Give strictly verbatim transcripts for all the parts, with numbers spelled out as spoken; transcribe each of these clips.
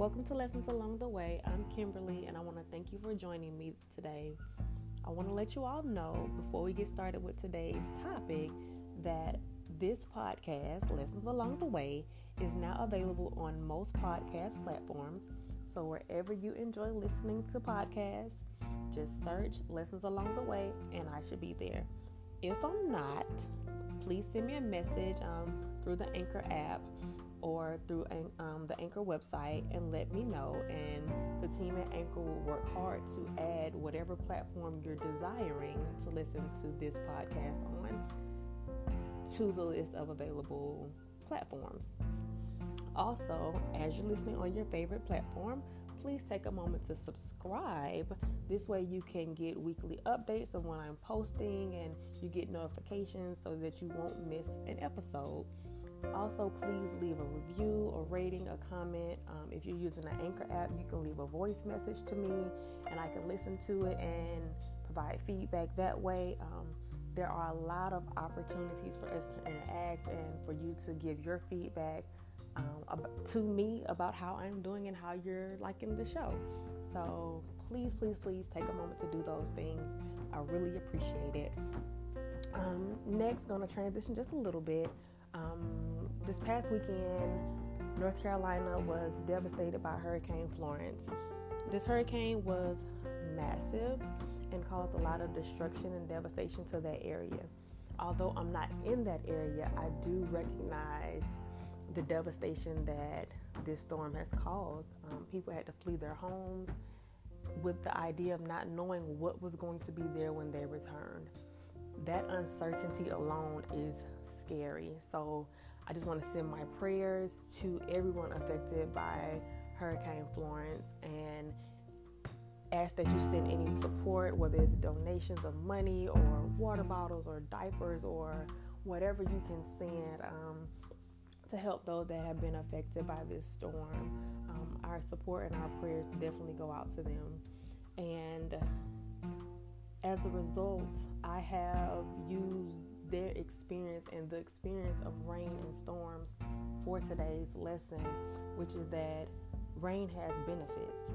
Welcome to Lessons Along the Way. I'm Kimberly, and I want to thank you for joining me today. I want to let you all know, before we get started with today's topic, that this podcast, Lessons Along the Way, is now available on most podcast platforms. So wherever you enjoy listening to podcasts, just search Lessons Along the Way, and I should be there. If I'm not, please send me a message um, through the Anchor app or through um, the Anchor website and let me know, and the team at Anchor will work hard to add whatever platform you're desiring to listen to this podcast on to the list of available platforms. Also, as you're listening on your favorite platform, please take a moment to subscribe. This way you can get weekly updates of when I'm posting, and you get notifications so that you won't miss an episode. Also, please leave a review or rating or comment. Um, if you're using an Anchor app, you can leave a voice message to me, and I can listen to it and provide feedback that way. Um, there are a lot of opportunities for us to interact and for you to give your feedback Um, to me about how I'm doing and how you're liking the show. So please, please, please take a moment to do those things. I really appreciate it. Um, next, going to transition just a little bit. Um, this past weekend, North Carolina was devastated by Hurricane Florence. This hurricane was massive and caused a lot of destruction and devastation to that area. Although I'm not in that area, I do recognize the devastation that this storm has caused. Um, people had to flee their homes with the idea of not knowing what was going to be there when they returned. That uncertainty alone is scary. So I just want to send my prayers to everyone affected by Hurricane Florence, and ask that you send any support, whether it's donations of money or water bottles or diapers or whatever you can send, Um, to help those that have been affected by this storm. Um, our support and our prayers definitely go out to them. And as a result, I have used their experience and the experience of rain and storms for today's lesson, which is that rain has benefits.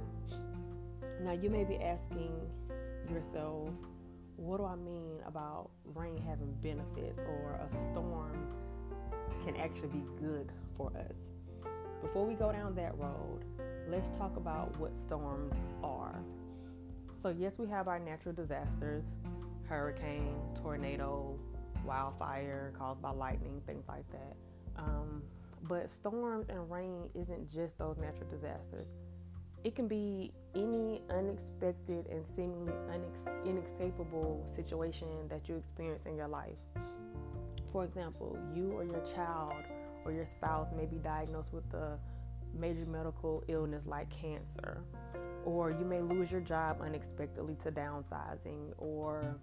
Now, you may be asking yourself, what do I mean about rain having benefits, or a storm can actually be good for us? Before we go down that road, let's talk about what storms are. So yes, we have our natural disasters, hurricane, tornado, wildfire caused by lightning, things like that. Um, but storms and rain isn't just those natural disasters. It can be any unexpected and seemingly unex- inescapable situation that you experience in your life. For example, you or your child or your spouse may be diagnosed with a major medical illness like cancer, or you may lose your job unexpectedly to downsizing, or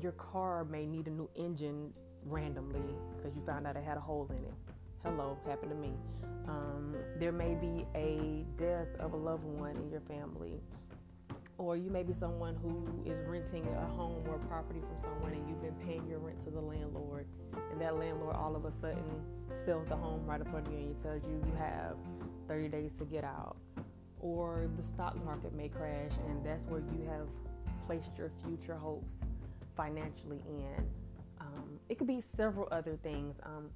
your car may need a new engine randomly because you found out it had a hole in it. Hello, happened to me. Um, there may be a death of a loved one in your family, or you may be someone who is renting a home or property from someone, and you've been paying your rent to the landlord, and that landlord all of a sudden sells the home right up under you and tells you you have thirty days to get out. Or the stock market may crash, and that's where you have placed your future hopes financially in. Um, it could be several other things, um,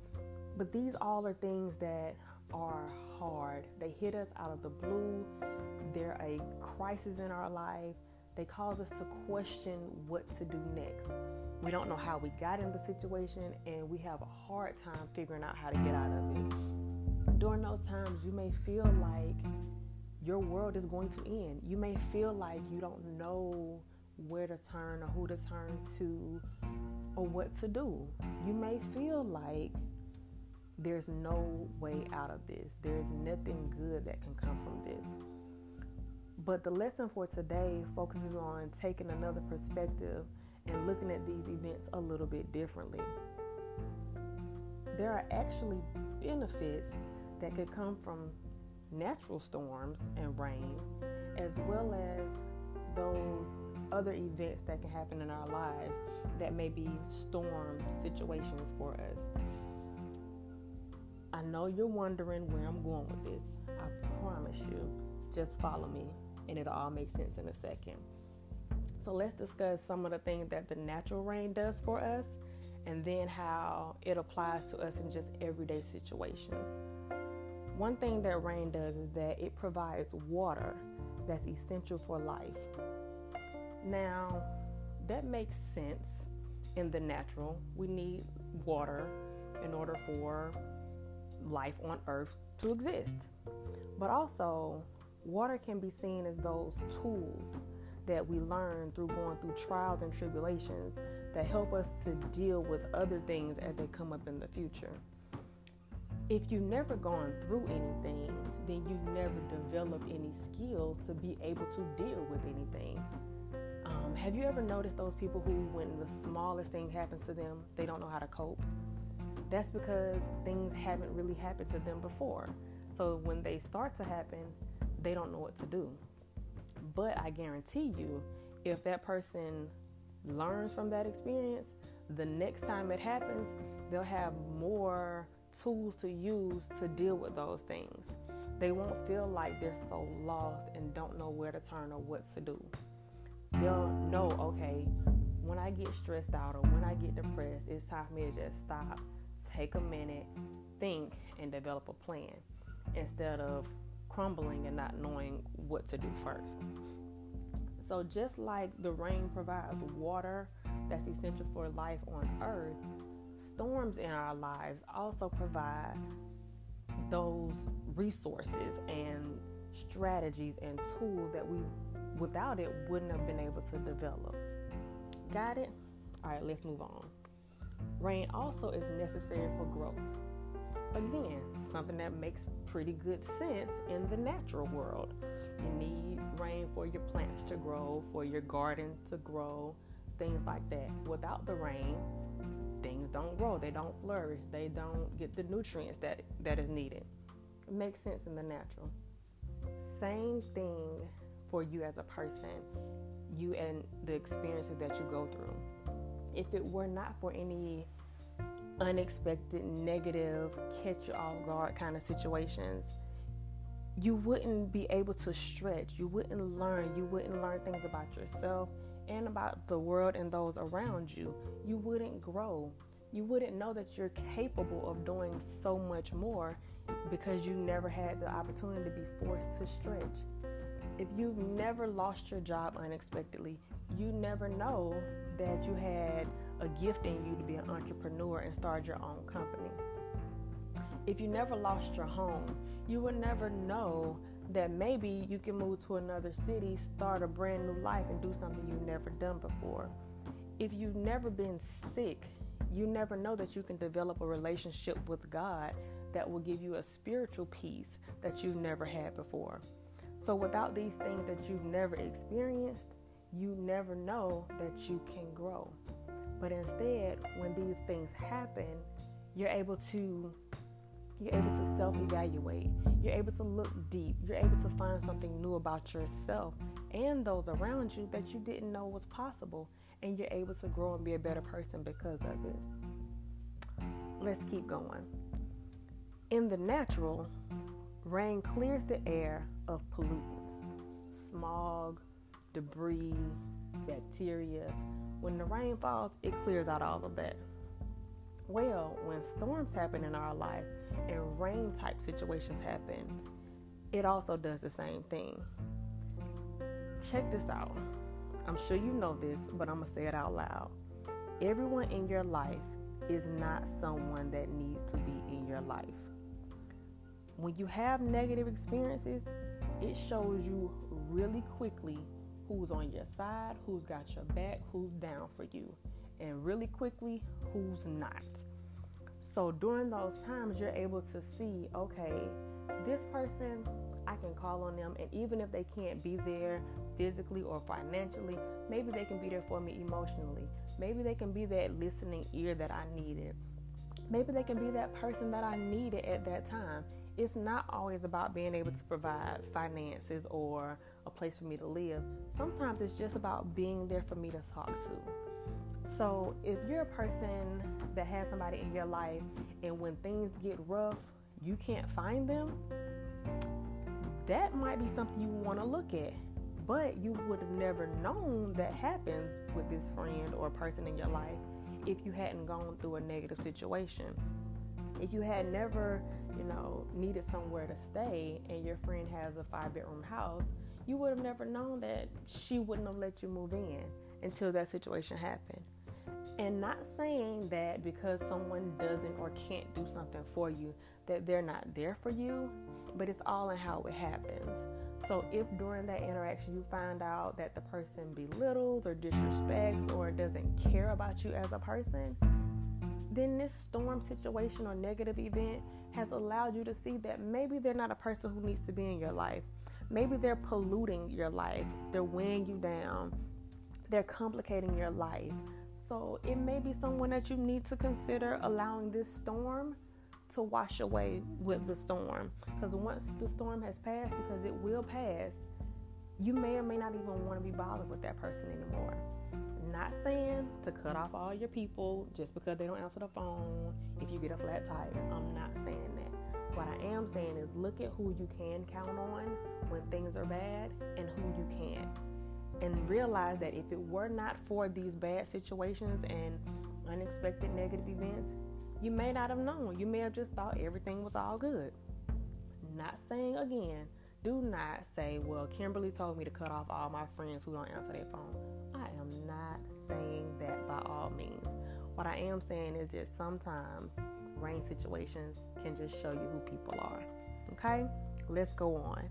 but these all are things that are hard. They hit us out of the blue. They're a crisis in our life. They cause us to question what to do next. We don't know how we got in the situation, and we have a hard time figuring out how to get out of it. During those times, you may feel like your world is going to end. You may feel like you don't know where to turn or who to turn to or what to do. You may feel like there's no way out of this. There's nothing good that can come from this. But the lesson for today focuses on taking another perspective and looking at these events a little bit differently. There are actually benefits that could come from natural storms and rain, as well as those other events that can happen in our lives that may be storm situations for us. I I know you're wondering where I'm going with this. I promise you, just follow me and it'll all make sense in a second. So let's discuss some of the things that the natural rain does for us and then how it applies to us in just everyday situations. One thing that rain does is that it provides water that's essential for life. Now, that makes sense in the natural. We need water in order for life on earth to exist. But also, water can be seen as those tools that we learn through going through trials and tribulations that help us to deal with other things as they come up in the future. If you've never gone through anything, then you've never developed any skills to be able to deal with anything. Um, have you ever noticed those people who, when the smallest thing happens to them, they don't know how to cope? That's because things haven't really happened to them before. So when they start to happen, they don't know what to do. But I guarantee you, if that person learns from that experience, the next time it happens, they'll have more tools to use to deal with those things. They won't feel like they're so lost and don't know where to turn or what to do. They'll know, okay, when I get stressed out or when I get depressed, it's time for me to just stop, take a minute, think, and develop a plan instead of crumbling and not knowing what to do first. So just like the rain provides water that's essential for life on earth, storms in our lives also provide those resources and strategies and tools that we, without it, wouldn't have been able to develop. Got it? All right, let's move on. Rain also is necessary for growth. Again, something that makes pretty good sense in the natural world. You need rain for your plants to grow, for your garden to grow, things like that. Without the rain, things don't grow, they don't flourish, they don't get the nutrients that, that is needed. It makes sense in the natural. Same thing for you as a person, you and the experiences that you go through. If it were not for any unexpected, negative, catch you off guard kind of situations, you wouldn't be able to stretch, you wouldn't learn, you wouldn't learn things about yourself and about the world and those around you. You wouldn't grow. You wouldn't know that you're capable of doing so much more because you never had the opportunity to be forced to stretch. If you've never lost your job unexpectedly, you never know that you had a gift in you to be an entrepreneur and start your own company. If you never lost your home, you would never know that maybe you can move to another city, start a brand new life, and do something you've never done before. If you've never been sick, you never know that you can develop a relationship with God that will give you a spiritual peace that you've never had before. So without these things that you've never experienced, you never know that you can grow. But instead, when these things happen, you're able to You're able to self-evaluate. You're able to look deep. You're able to find something new about yourself and those around you that you didn't know was possible. And you're able to grow and be a better person because of it. Let's keep going. In the natural, rain clears the air of pollutants, smog, debris, bacteria. When the rain falls, it clears out all of that. Well, when storms happen in our life and rain type situations happen, it also does the same thing. Check this out. I'm sure you know this, but I'm gonna say it out loud. Everyone in your life is not someone that needs to be in your life. When you have negative experiences, it shows you really quickly who's on your side, who's got your back, who's down for you, and really quickly who's not. So during those times, you're able to see, okay, this person, I can call on them, and even if they can't be there physically or financially, maybe they can be there for me emotionally. Maybe they can be that listening ear that I needed. Maybe they can be that person that I needed at that time. It's not always about being able to provide finances or a place for me to live. Sometimes it's just about being there for me to talk to. So if you're a person that has somebody in your life and when things get rough, you can't find them, that might be something you want to look at. But you would have never known that happens with this friend or person in your life if you hadn't gone through a negative situation. If you had never, you know, needed somewhere to stay and your friend has a five-bedroom house, you would have never known that she wouldn't have let you move in until that situation happened. And not saying that because someone doesn't or can't do something for you, that they're not there for you, but it's all in how it happens. So if during that interaction you find out that the person belittles or disrespects or doesn't care about you as a person, then this storm situation or negative event has allowed you to see that maybe they're not a person who needs to be in your life. Maybe they're polluting your life. They're weighing you down. They're complicating your life. So it may be someone that you need to consider allowing this storm to wash away with the storm. Because once the storm has passed, because it will pass, you may or may not even want to be bothered with that person anymore. Not saying to cut off all your people just because they don't answer the phone if you get a flat tire. I'm not saying that. What I am saying is look at who you can count on when things are bad and who you can't. And realize that if it were not for these bad situations and unexpected negative events, you may not have known. You may have just thought everything was all good. Not saying again, do not say, well, Kimberly told me to cut off all my friends who don't answer their phone. I am not saying that by all means. What I am saying is that sometimes rain situations can just show you who people are. Okay? Let's go on.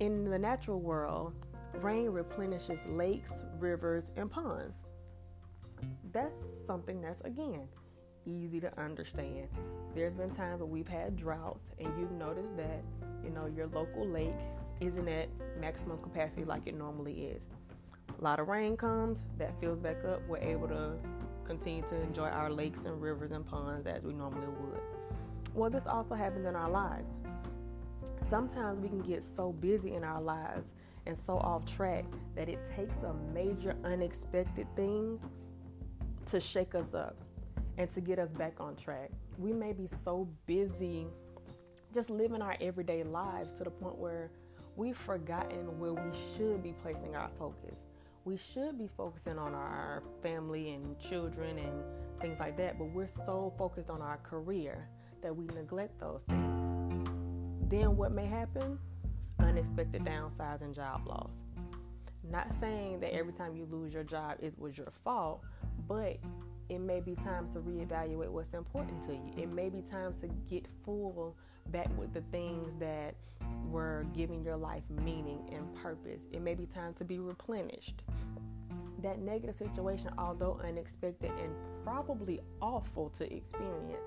In the natural world, rain replenishes lakes, rivers, and ponds. That's something that's, again, easy to understand. There's been times where we've had droughts and you've noticed that, you know, your local lake isn't at maximum capacity like it normally is. A lot of rain comes, that fills back up. We're able to continue to enjoy our lakes and rivers and ponds as we normally would. Well, this also happens in our lives. Sometimes we can get so busy in our lives and so off track that it takes a major unexpected thing to shake us up and to get us back on track. We may be so busy just living our everyday lives to the point where we've forgotten where we should be placing our focus. We should be focusing on our family and children and things like that, but we're so focused on our career that we neglect those things. Then what may happen? Unexpected downsides and job loss. Not saying that every time you lose your job it was your fault, but it may be time to reevaluate what's important to you. It may be time to get full back with the things that were giving your life meaning and purpose. It may be time to be replenished. That negative situation, although unexpected and probably awful to experience,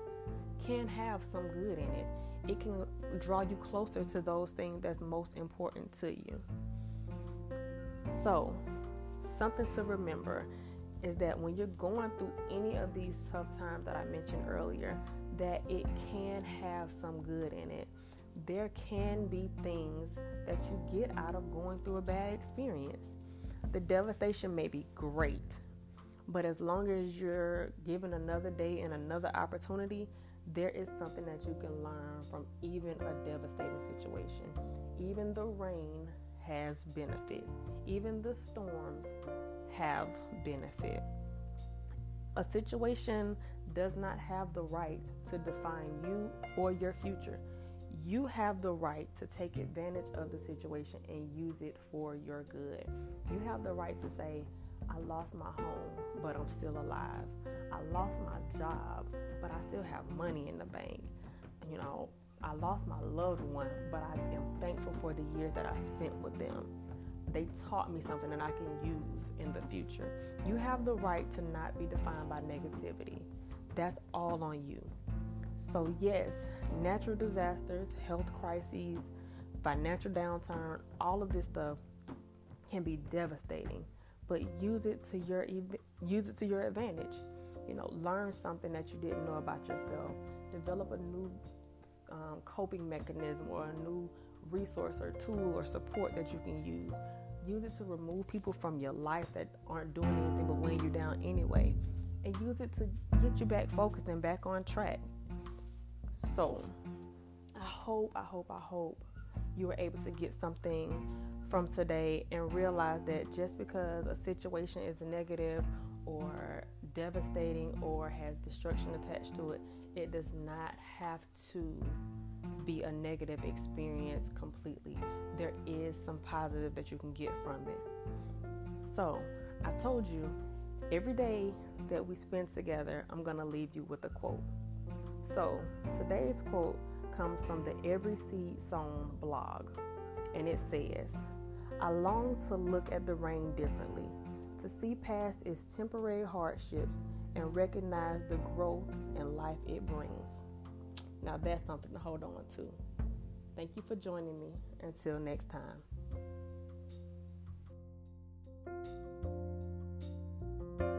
can have some good in it. It can draw you closer to those things that's most important to you. So, something to remember is that when you're going through any of these tough times that I mentioned earlier, that it can have some good in it. There can be things that you get out of going through a bad experience. The devastation may be great, but as long as you're given another day and another opportunity, there is something that you can learn from even a devastating situation. Even the rain has benefits. Even the storms have benefit. A situation does not have the right to define you or your future. You have the right to take advantage of the situation and use it for your good. You have the right to say, I lost my home, but I'm still alive. I lost my job, but I still have money in the bank. You know, I lost my loved one, but I am thankful for the years that I spent with them. They taught me something that I can use in the future. You have the right to not be defined by negativity. That's all on you. So yes, natural disasters, health crises, financial downturn, all of this stuff can be devastating, but use it to your use it to your advantage. You know, learn something that you didn't know about yourself. Develop a new um, coping mechanism or a new resource or tool or support that you can use. Use it to remove people from your life that aren't doing anything but weighing you down anyway. And use it to get you back focused and back on track. So I hope, I hope, I hope you were able to get something from today and realize that just because a situation is negative or devastating or has destruction attached to it, it does not have to be a negative experience completely. There is some positive that you can get from it. So I told you, every day that we spend together, I'm gonna leave you with a quote. So today's quote comes from the Every Seed Sown blog, and it says, "I long to look at the rain differently, to see past its temporary hardships and recognize the growth and life it brings." Now that's something to hold on to. Thank you for joining me. Until next time.